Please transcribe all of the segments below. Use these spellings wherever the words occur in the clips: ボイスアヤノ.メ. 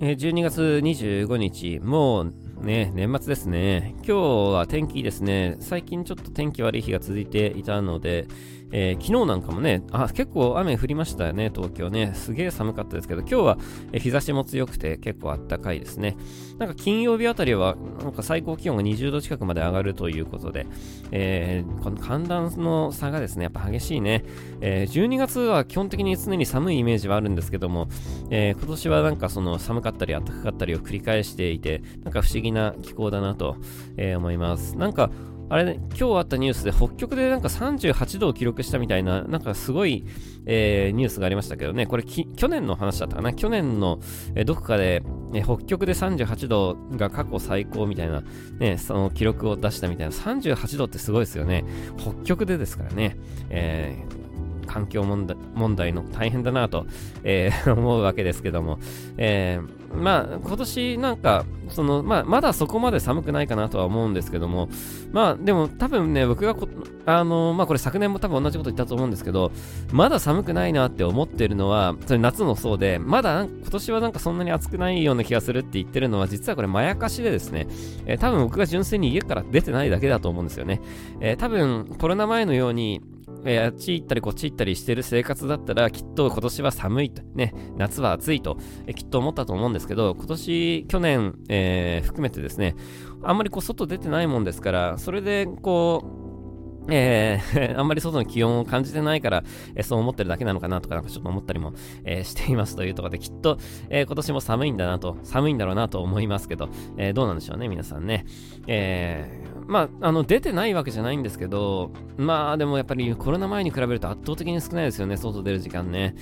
12月25日、もうね、年末ですね。今日は天気いいですね。最近ちょっと天気悪い日が続いていたので、昨日なんかもね、結構雨降りましたよね、東京ね。すげえ寒かったですけど、今日は日差しも強くて結構あったかいですね。なんか金曜日あたりはなんか最高気温が20度近くまで上がるということで、この寒暖の差がですね、やっぱ激しいね。12月は基本的に常に寒いイメージはあるんですけども、今年はなんかその寒かったり暖かかったりを繰り返していて、なんか不思議な気候だなと、思います。なんかあれね、今日あったニュースで北極でなんか38度を記録したみたいな、なんかすごい、ニュースがありましたけどね。これ去年の話だったかな。去年の、どこかで、北極で38度が過去最高みたいな、ね、その記録を出したみたいな。38度ってすごいですよね。北極でですからね。環境問題の大変だなと、思うわけですけども、まあ今年なんかその、まだそこまで寒くないかなとは思うんですけども、まあでも多分ね、僕がこれ昨年も多分同じこと言ったと思うんですけど、まだ寒くないなって思ってるのは、それ夏もそうで、まだ今年はなんかそんなに暑くないような気がするって言ってるのは、実はこれまやかしでですね、多分僕が純粋に家から出てないだけだと思うんですよね。多分コロナ前のようにあっち行ったりこっち行ったりしてる生活だったら、きっと今年は寒いとね、夏は暑いときっと思ったと思うんですけど、今年去年、含めてですね、あんまりこう外出てないもんですから、それでこうあんまり外の気温を感じてないから、そう思ってるだけなのかなとか、なんかちょっと思ったりも、していますというところで、きっと、今年も寒いんだろうなと思いますけど、どうなんでしょうね、皆さんね。出てないわけじゃないんですけど、まあでもやっぱりコロナ前に比べると圧倒的に少ないですよね、外出る時間ね。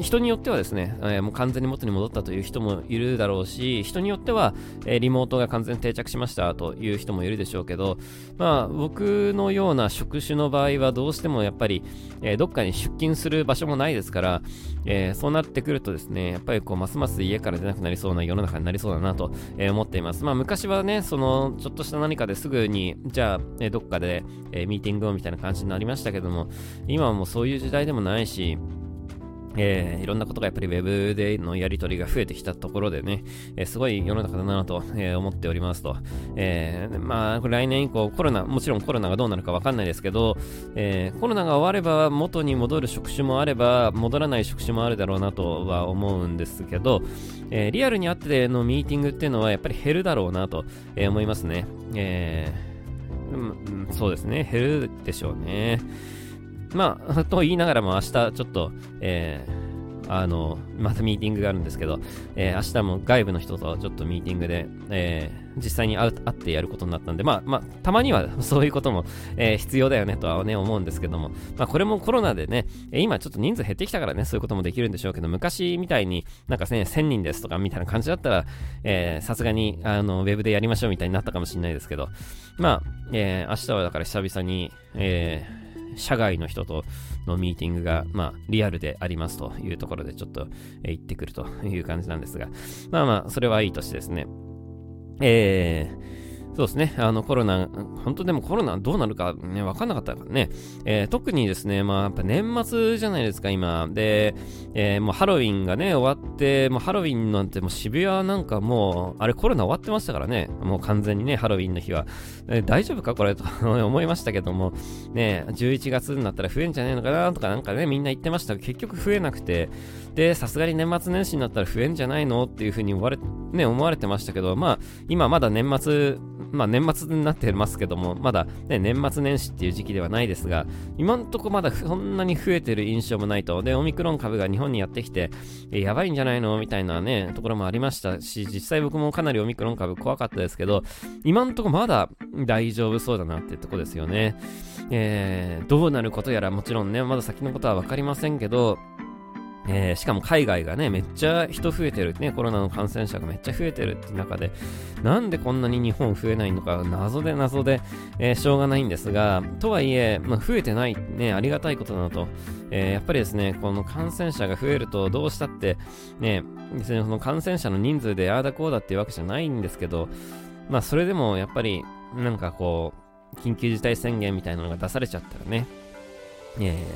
人によってはですね、もう完全に元に戻ったという人もいるだろうし、人によっては、リモートが完全に定着しましたという人もいるでしょうけど、まあ僕のような職種の場合はどうしてもやっぱり、どっかに出勤する場所もないですから、そうなってくるとですね、やっぱりこうますます家から出なくなりそうな世の中になりそうだなと、思っています。まあ昔はね、そのちょっとした何かですぐにじゃあ、どっかで、ミーティングをみたいな感じになりましたけども、今はもうそういう時代でもないし、いろんなことがやっぱりウェブでのやり取りが増えてきたところでね、すごい世の中だなと、思っておりますと、来年以降もちろんコロナがどうなるか分かんないですけど、コロナが終われば元に戻る職種もあれば戻らない職種もあるだろうなとは思うんですけど、リアルにあってのミーティングっていうのはやっぱり減るだろうなと、思いますね、そうですね、減るでしょうね。と言いながらも明日ちょっと、またミーティングがあるんですけど、明日も外部の人とちょっとミーティングで、実際に会ってやることになったんで、たまにはそういうことも、必要だよねとはね、思うんですけども、これもコロナでね、今ちょっと人数減ってきたからね、そういうこともできるんでしょうけど、昔みたいになんかね、1000人ですとかみたいな感じだったら、さすがにウェブでやりましょうみたいになったかもしれないですけど、明日はだから久々に、社外の人とのミーティングが、リアルでありますというところでちょっと、行ってくるという感じなんですが、それはいいとしてですね、そうですね、コロナ、本当でもコロナどうなるかね、分かんなかったからね、特にですね、やっぱ年末じゃないですか、今。で、もうハロウィンがね、終わって、もうハロウィンなんてもう渋谷なんかもう、あれコロナ終わってましたからね、もう完全にね、ハロウィンの日は。大丈夫かこれと思いましたけども、ね、11月になったら増えんじゃねえのかなとかなんかね、みんな言ってましたけど、結局増えなくて、で、さすがに年末年始になったら増えんじゃないのっていうふうに思われてましたけど、今まだ年末になってますけども、まだ、ね、年末年始っていう時期ではないですが、今んとこまだそんなに増えてる印象もないと。で、オミクロン株が日本にやってきて、やばいんじゃないのみたいなね、ところもありましたし、実際僕もかなりオミクロン株怖かったですけど、今んとこまだ大丈夫そうだなってとこですよね。どうなることやら、もちろんね、まだ先のことはわかりませんけど、しかも海外がね、めっちゃ人増えてるね、コロナの感染者がめっちゃ増えてるって中で、なんでこんなに日本増えないのか、謎で、しょうがないんですが、とはいえ、増えてないね、ありがたいことだなと、やっぱりですね、この感染者が増えるとどうしたってね、別にその感染者の人数でああだこうだっていうわけじゃないんですけど、それでもやっぱりなんかこう緊急事態宣言みたいなのが出されちゃったらね、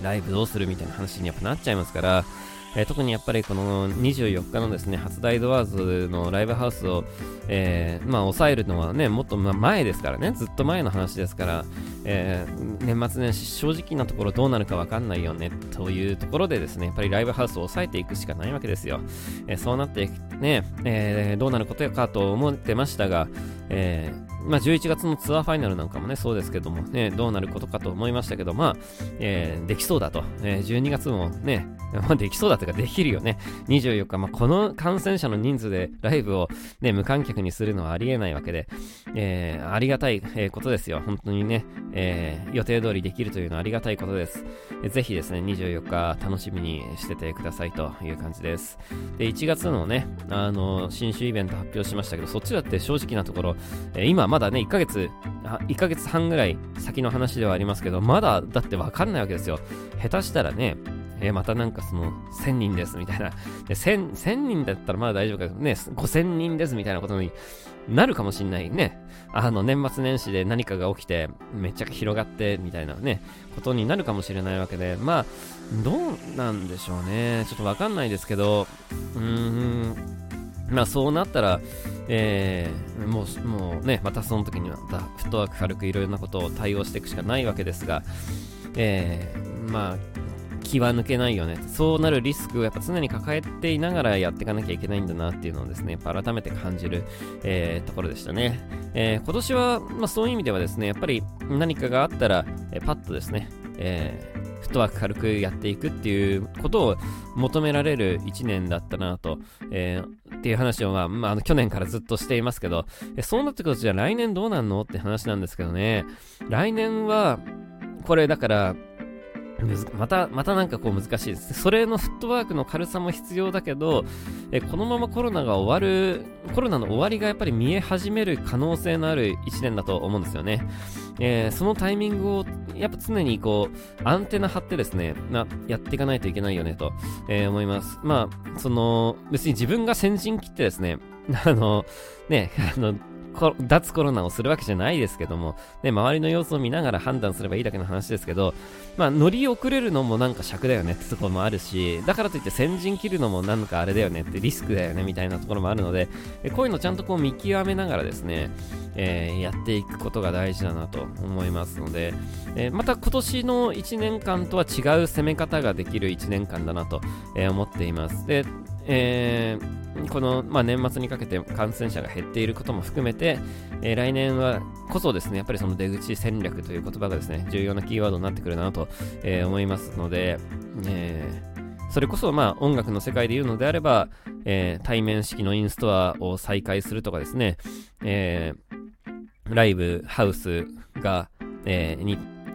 ライブどうするみたいな話にやっぱなっちゃいますから、特にやっぱりこの24日のですね初台ドワーズのライブハウスを、抑えるのはねもっと前ですからね、ずっと前の話ですから、年末年始正直なところどうなるか分かんないよねというところでですね、やっぱりライブハウスを抑えていくしかないわけですよ。そうなってね、どうなることかと思ってましたが、11月のツアーファイナルなんかもねそうですけどもね、どうなることかと思いましたけど、できそうだと、12月もね、できそうだというかできるよね。24日、この感染者の人数でライブを、ね、無観客にするのはありえないわけで、ありがたいことですよ本当にね、予定通りできるというのはありがたいことです。ぜひですね24日楽しみにしててくださいという感じです。で1月のね新種イベント発表しましたけど、そっちだって正直なところ、今まだね1ヶ月半ぐらい先の話ではありますけど、まだだって分かんないわけですよ。下手したらねまたなんかその1000人ですみたいな、1000人だったらまだ大丈夫かね、5000人ですみたいなことになるかもしんないね。年末年始で何かが起きてめっちゃ広がってみたいなねことになるかもしれないわけで、どうなんでしょうね、ちょっとわかんないですけど、そうなったら、もうねまたその時にまたフットワーク軽くいろいろなことを対応していくしかないわけですが、気は抜けないよね。そうなるリスクをやっぱ常に抱えていながらやっていかなきゃいけないんだなっていうのをですね、改めて感じる、ところでしたね。今年は、そういう意味ではですね、やっぱり何かがあったら、パッとですね、フットワーク軽くやっていくっていうことを求められる1年だったなと、っていう話を、去年からずっとしていますけど、そうなってくるとじゃあ来年どうなんのって話なんですけどね。来年はこれだからまたなんかこう難しいです。それのフットワークの軽さも必要だけど、このままコロナの終わりがやっぱり見え始める可能性のある1年だと思うんですよね。そのタイミングをやっぱ常にこうアンテナ張ってですねやっていかないといけないよねと、思います。別に自分が先陣切ってですね脱コロナをするわけじゃないですけども、周りの様子を見ながら判断すればいいだけの話ですけど、乗り遅れるのもなんか尺だよねってところもあるし、だからといって先陣切るのもなんかあれだよねってリスクだよねみたいなところもあるので、こういうのちゃんとこう見極めながらですね、やっていくことが大事だなと思いますので、また今年の1年間とは違う攻め方ができる1年間だなと、思っています。でこの、年末にかけて感染者が減っていることも含めて、来年はこそですねやっぱりその出口戦略という言葉がですね重要なキーワードになってくるなと、思いますので、それこそ音楽の世界で言うのであれば、対面式のインストアを再開するとかですね、ライブハウスが、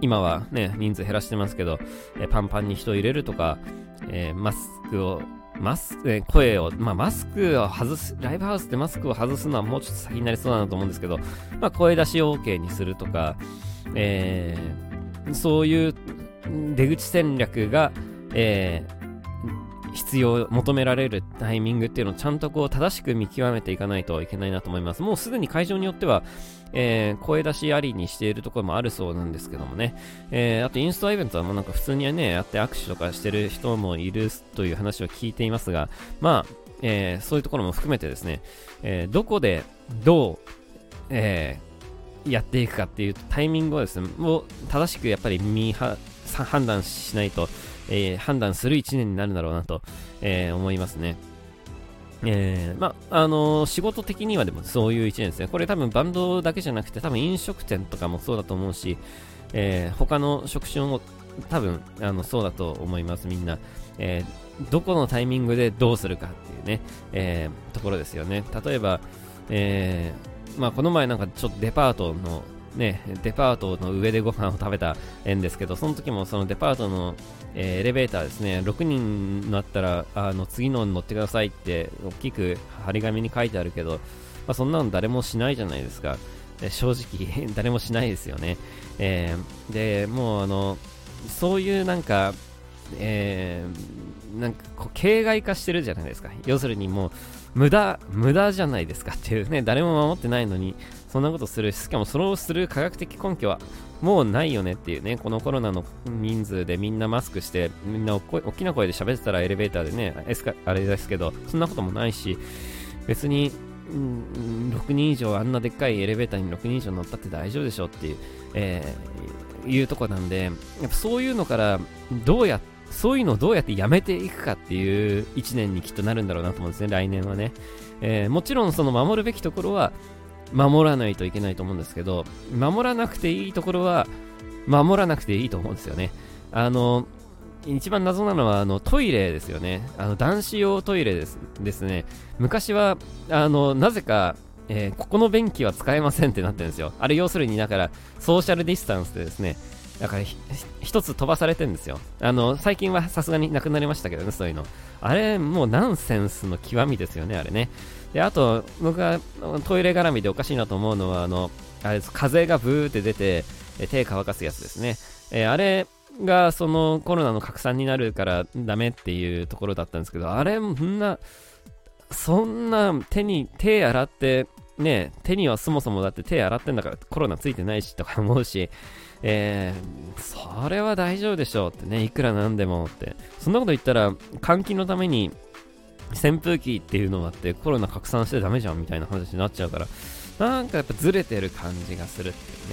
今はね人数減らしてますけど、パンパンに人を入れるとか、マスクを外す、ライブハウスでマスクを外すのはもうちょっと先になりそうだなと思うんですけど、声出し OK にするとか、そういう出口戦略が、求められるタイミングっていうのをちゃんとこう正しく見極めていかないといけないなと思います。もうすでに会場によっては、声出しありにしているところもあるそうなんですけどもね、あとインストアイベントはなんか普通にねやって握手とかしてる人もいるという話を聞いていますが、そういうところも含めてですね、どこでどう、やっていくかっていうタイミングをですねもう正しくやっぱり判断しないと、判断する1年になるだろうなと、思いますね。仕事的にはでもそういう1年ですね。これ多分バンドだけじゃなくて多分飲食店とかもそうだと思うし、他の職種も多分そうだと思います。みんな、どこのタイミングでどうするかっていうね、ところですよね。例えば、この前なんかちょっとデパートの上でご飯を食べたんですけど、その時もそのデパートの、エレベーターですね、6人になったら次のに乗ってくださいって大きく張り紙に書いてあるけど、そんなの誰もしないじゃないですか。正直誰もしないですよね。でもうそういうなんか、なんかこう形骸化してるじゃないですか。要するにもう無駄じゃないですかっていうね、誰も守ってないのにそんなことする、しかもそれをする科学的根拠はもうないよねっていうね。このコロナの人数でみんなマスクしてみんな大きな声で喋ってたらエレベーターでね、あれですけど、そんなこともないし、別に6人以上あんなでっかいエレベーターに6人以上乗ったって大丈夫でしょっていう、いうとこなんで、やっぱそういうのからそういうのをどうやってやめていくかっていう1年にきっとなるんだろうなと思うんですね、来年はね。もちろんその守るべきところは守らないといけないと思うんですけど、守らなくていいところは守らなくていいと思うんですよね。一番謎なのはトイレですよね。男子用トイレですね。昔はなぜか、ここの便器は使えませんってなってるんですよ。あれ要するにだからソーシャルディスタンスでですね、だから一つ飛ばされてるんですよ。最近はさすがになくなりましたけどね、そういうの。あれもうナンセンスの極みですよね、あれね。で、あと僕がトイレ絡みでおかしいなと思うのはあれです、風がブーって出て手乾かすやつですね。あれがそのコロナの拡散になるからダメっていうところだったんですけど、あれもそんな手洗ってね、手にはそもそもだって手洗ってんだからコロナついてないしとか思うし、それは大丈夫でしょうってね、いくらなんでもって。そんなこと言ったら換気のために扇風機っていうのがあってコロナ拡散してダメじゃんみたいな話になっちゃうから、なんかやっぱずれてる感じがするっていう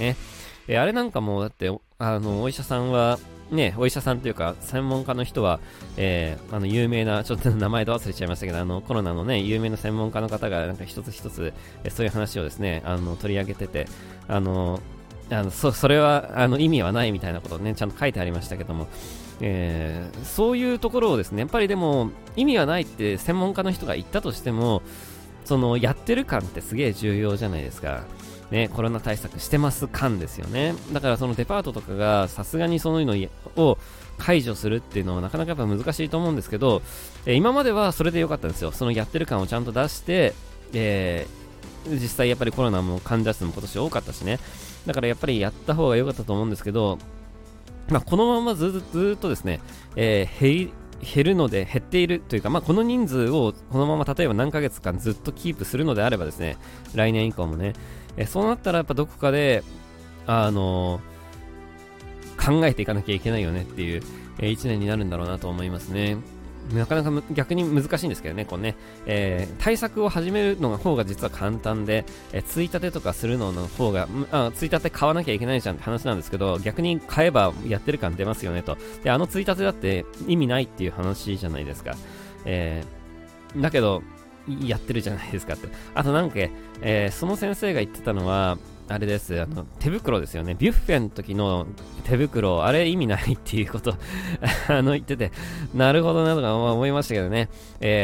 ね。あれなんかもうだってお医者さんはね、お医者さんというか専門家の人は、有名な、ちょっと名前と忘れちゃいましたけど、コロナのね有名な専門家の方がなんか一つ一つ、そういう話をですね取り上げてて、それは意味はないみたいなことをねちゃんと書いてありましたけども、そういうところをですね、やっぱりでも意味はないって専門家の人が言ったとしても、そのやってる感ってすげえ重要じゃないですかね、コロナ対策してます感ですよね。だからそのデパートとかがさすがにそういうのを解除するっていうのはなかなかやっぱ難しいと思うんですけど、今まではそれで良かったんですよ。そのやってる感をちゃんと出して、実際やっぱりコロナも患者数も今年多かったしね、だからやっぱりやった方が良かったと思うんですけど、このままずっとですね、減るので減っているというか、この人数をこのまま例えば何ヶ月間ずっとキープするのであればですね、来年以降もね、そうなったらやっぱどこかで考えていかなきゃいけないよねっていう、1年になるんだろうなと思いますね。なかなか逆に難しいんですけどね、こうね、対策を始めるの方が実は簡単で、ついたてとかするのの方が、ついたて買わなきゃいけないじゃんって話なんですけど、逆に買えばやってる感出ますよねと。で、ついたてだって意味ないっていう話じゃないですか。だけどやってるじゃないですかって。あとなんか、その先生が言ってたのはあれです、手袋ですよね。ビュッフェの時の手袋、あれ意味ないっていうこと言ってて、なるほどなとか思いましたけどね。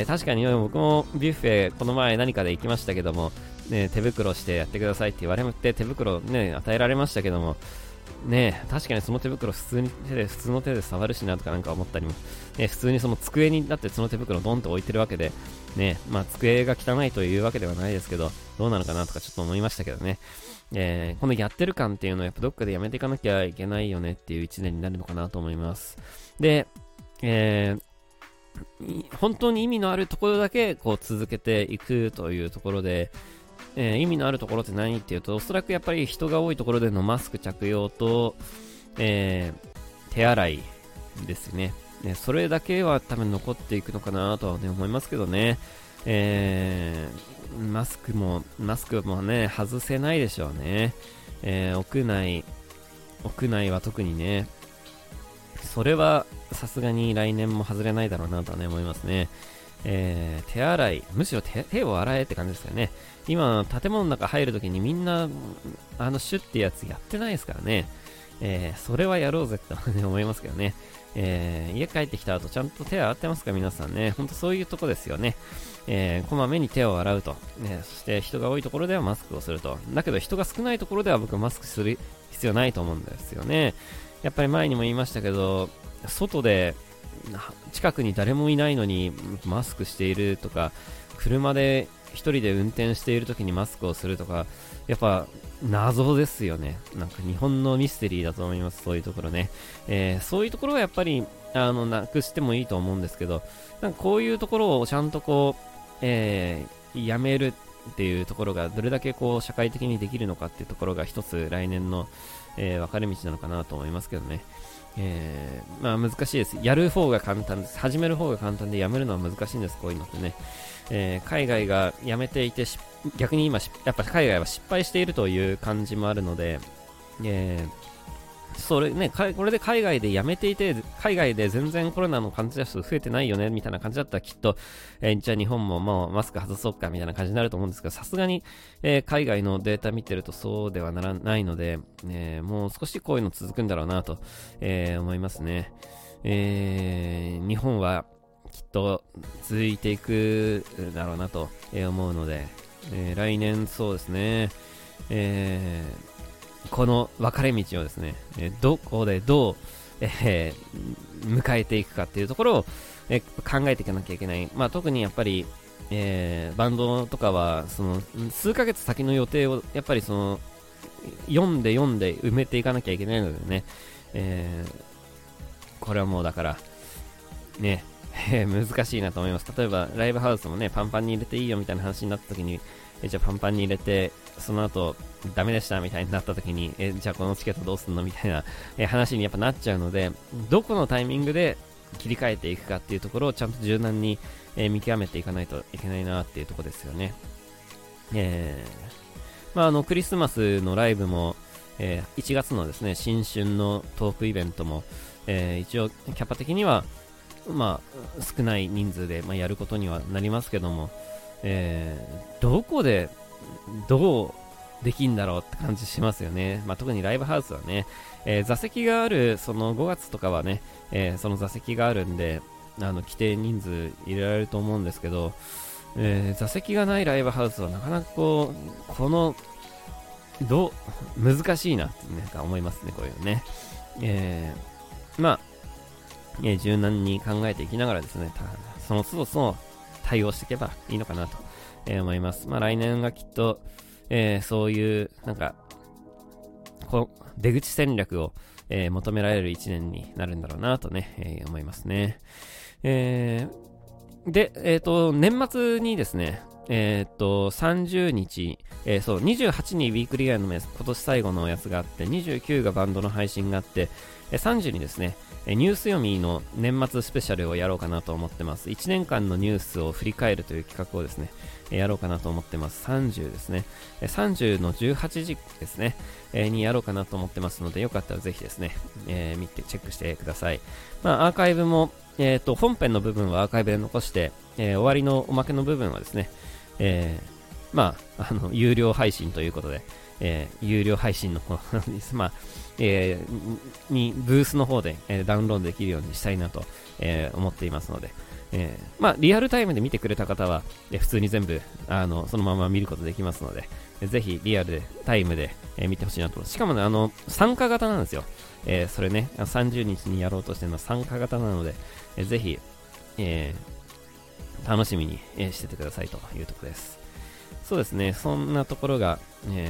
確かに僕もビュッフェこの前何かで行きましたけども、ね、手袋してやってくださいって言われて手袋ね与えられましたけどもね、確かにその手袋普通の手で触るしなとかなんか思ったりも、普通にその机にだってその手袋ドンと置いてるわけでね、机が汚いというわけではないですけど、どうなのかなとかちょっと思いましたけどね。このやってる感っていうのはやっぱどっかでやめていかなきゃいけないよねっていう一年になるのかなと思います。で、本当に意味のあるところだけこう続けていくというところで、意味のあるところって何っていうと、おそらくやっぱり人が多いところでのマスク着用と、手洗いですね。それだけは多分残っていくのかなとは、ね、思いますけどね。マスクもね外せないでしょうね。屋内は特にね、それはさすがに来年も外れないだろうなとは、ね、思いますね。手洗い、むしろ 手を洗えって感じですよね。今建物の中入るときにみんなシュッってやつやってないですからね。それはやろうぜって思いますけどね。家帰ってきた後ちゃんと手洗ってますか皆さんね。ほんとそういうとこですよね。こまめに手を洗うと、そして人が多いところではマスクをすると。だけど人が少ないところでは僕はマスクする必要ないと思うんですよね。やっぱり前にも言いましたけど、外で近くに誰もいないのにマスクしているとか、車で一人で運転している時にマスクをするとか、やっぱ謎ですよね。なんか日本のミステリーだと思います、そういうところね。そういうところはやっぱりなくしてもいいと思うんですけど、なんかこういうところをちゃんとこう、やめるっていうところがどれだけこう社会的にできるのかっていうところが一つ来年の、分かれ道なのかなと思いますけどね。まあ難しいです。やる方が簡単です。始める方が簡単でやめるのは難しいんです。こういうのってね、海外がやめていて逆に今やっぱ海外は失敗しているという感じもあるので、それね、これで海外でやめていて海外で全然コロナの患者数増えてないよねみたいな感じだったらきっと、じゃあ日本ももうマスク外そうかみたいな感じになると思うんですけど、さすがに、海外のデータ見てるとそうではならないので、もう少しこういうの続くんだろうなと、思いますね。日本はきっと続いていくだろうなと思うので、来年そうですね、この分かれ道をですね、どこでどう、迎えていくかっていうところを、考えていかなきゃいけない。まあ特にやっぱり、バンドとかはその数ヶ月先の予定をやっぱりその読んで埋めていかなきゃいけないのでね、これはもうだからね、難しいなと思います。例えばライブハウスもね、パンパンに入れていいよみたいな話になった時に、じゃあパンパンに入れてその後ダメでしたみたいになった時に、じゃあこのチケットどうすんのみたいな、話にやっぱなっちゃうので、どこのタイミングで切り替えていくかっていうところをちゃんと柔軟に、見極めていかないといけないなっていうところですよね。まあクリスマスのライブも、1月のですね新春のトークイベントも、一応キャパ的にはまあ少ない人数で、まあ、やることにはなりますけども、どこでどうできんだろうって感じしますよね。まあ、特にライブハウスはね、座席があるその5月とかはね、その座席があるんで規定人数入れられると思うんですけど、座席がないライブハウスはなかなか難しいなってなんか思いますね、こういうのね。まあ柔軟に考えていきながらですね、その都度その対応していけばいいのかなと、思います。まあ来年がきっと、そういうなんか出口戦略を、求められる1年になるんだろうなとね、思いますね。で、年末にですね、30日、28にウィークリーガイドの今年最後のやつがあって、29がバンドの配信があって、30にですねニュース読みの年末スペシャルをやろうかなと思ってます。1年間のニュースを振り返るという企画をですねやろうかなと思ってます。30ですね、30の18時ですねにやろうかなと思ってますので、よかったらぜひですね、見てチェックしてください。まあアーカイブも、本編の部分はアーカイブで残して、終わりのおまけの部分はですね、まあ有料配信ということで、有料配信の方まあ、にブースの方で、ダウンロードできるようにしたいなと、思っていますので、まあリアルタイムで見てくれた方は、普通に全部そのまま見ることできますので、ぜひリアルタイムで、見てほしいなと。しかもね参加型なんですよ。それね30日にやろうとしてるのは参加型なので、ぜひ、楽しみに、しててくださいというところです。そうですね、そんなところが、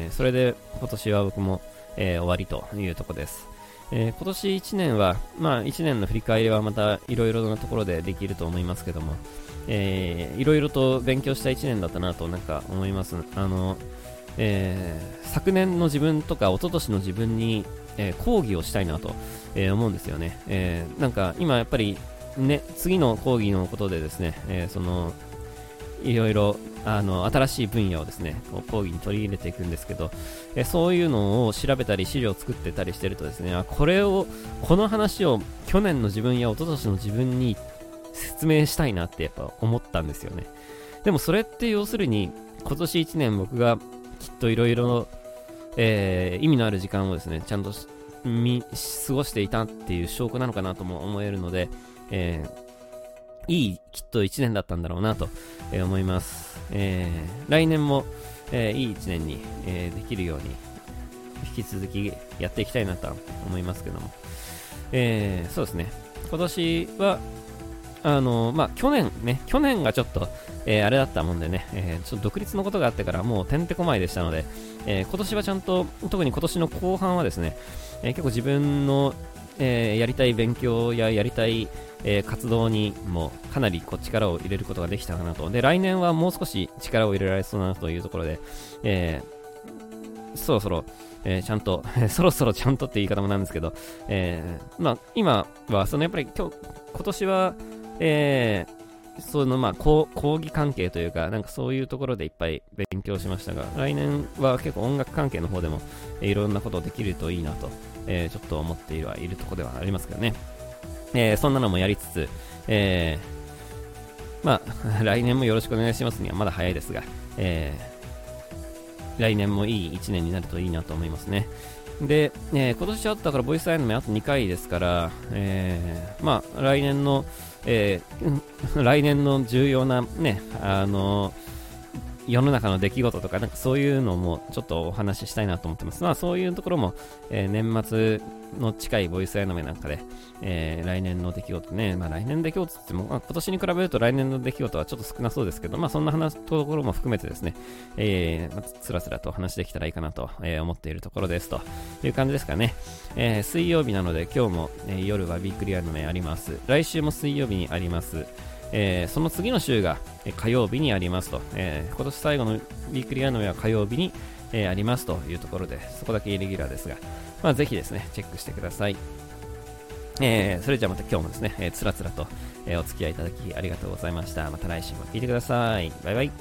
それで今年は僕も、終わりというところです。今年1年はまあ1年の振り返りはまたいろいろなところでできると思いますけども、いろいろと勉強した1年だったなとなんか思います。昨年の自分とか一昨年の自分に、講義をしたいなと、思うんですよね。なんか今やっぱりね、次の講義のことでですね、いろいろ新しい分野をですね講義に取り入れていくんですけど、そういうのを調べたり資料を作ってたりしてるとですね、この話を去年の自分や一昨年の自分に説明したいなってやっぱ思ったんですよね。でもそれって要するに今年1年僕がきっといろいろ意味のある時間をですねちゃんと過ごしていたっていう証拠なのかなとも思えるので、きっと1年だったんだろうなと、思います。来年も、いい1年に、できるように引き続きやっていきたいなと思いますけども、そうですね、今年はまあ去年がちょっと、あれだったもんでね、ちょっと独立のことがあってからもうてんてこまいでしたので、今年はちゃんと、特に今年の後半はですね、結構自分のやりたい勉強ややりたい活動にもかなり力を入れることができたかなと。で、来年はもう少し力を入れられそうなというところで、そろそろ、ちゃんとそろそろちゃんとって言い方もなんですけど、まあ今はそのやっぱり今年は、そのまあ講義関係というか、なんかそういうところでいっぱい勉強しましたが、来年は結構音楽関係の方でもいろんなことできるといいなと、ちょっと思っているところではありますけどね。そんなのもやりつつ、まあ来年もよろしくお願いしますにはまだ早いですが、来年もいい1年になるといいなと思いますね。で、今年はだからボイスアイドルあと2回ですから、まあ来年の、来年の重要なね、世の中の出来事とかなんかそういうのもちょっとお話ししたいなと思ってます。まあそういうところも、年末の近いボイスアニメなんかで、来年の出来事ね、まあ来年の出来事っても、まあ、今年に比べると来年の出来事はちょっと少なそうですけど、まあそんな話ところも含めてですね、つらつらとお話できたらいいかなと思っているところですという感じですかね。水曜日なので今日も、夜はビークリーアニメあります。来週も水曜日にあります。その次の週が火曜日にありますと、今年最後のウィークリーアニメは火曜日に、ありますというところで、そこだけイレギュラーですが、まあ、ぜひですねチェックしてください。それじゃあまた今日もですね、つらつらと、お付き合いいただきありがとうございました。また来週も聞いてください。バイバイ。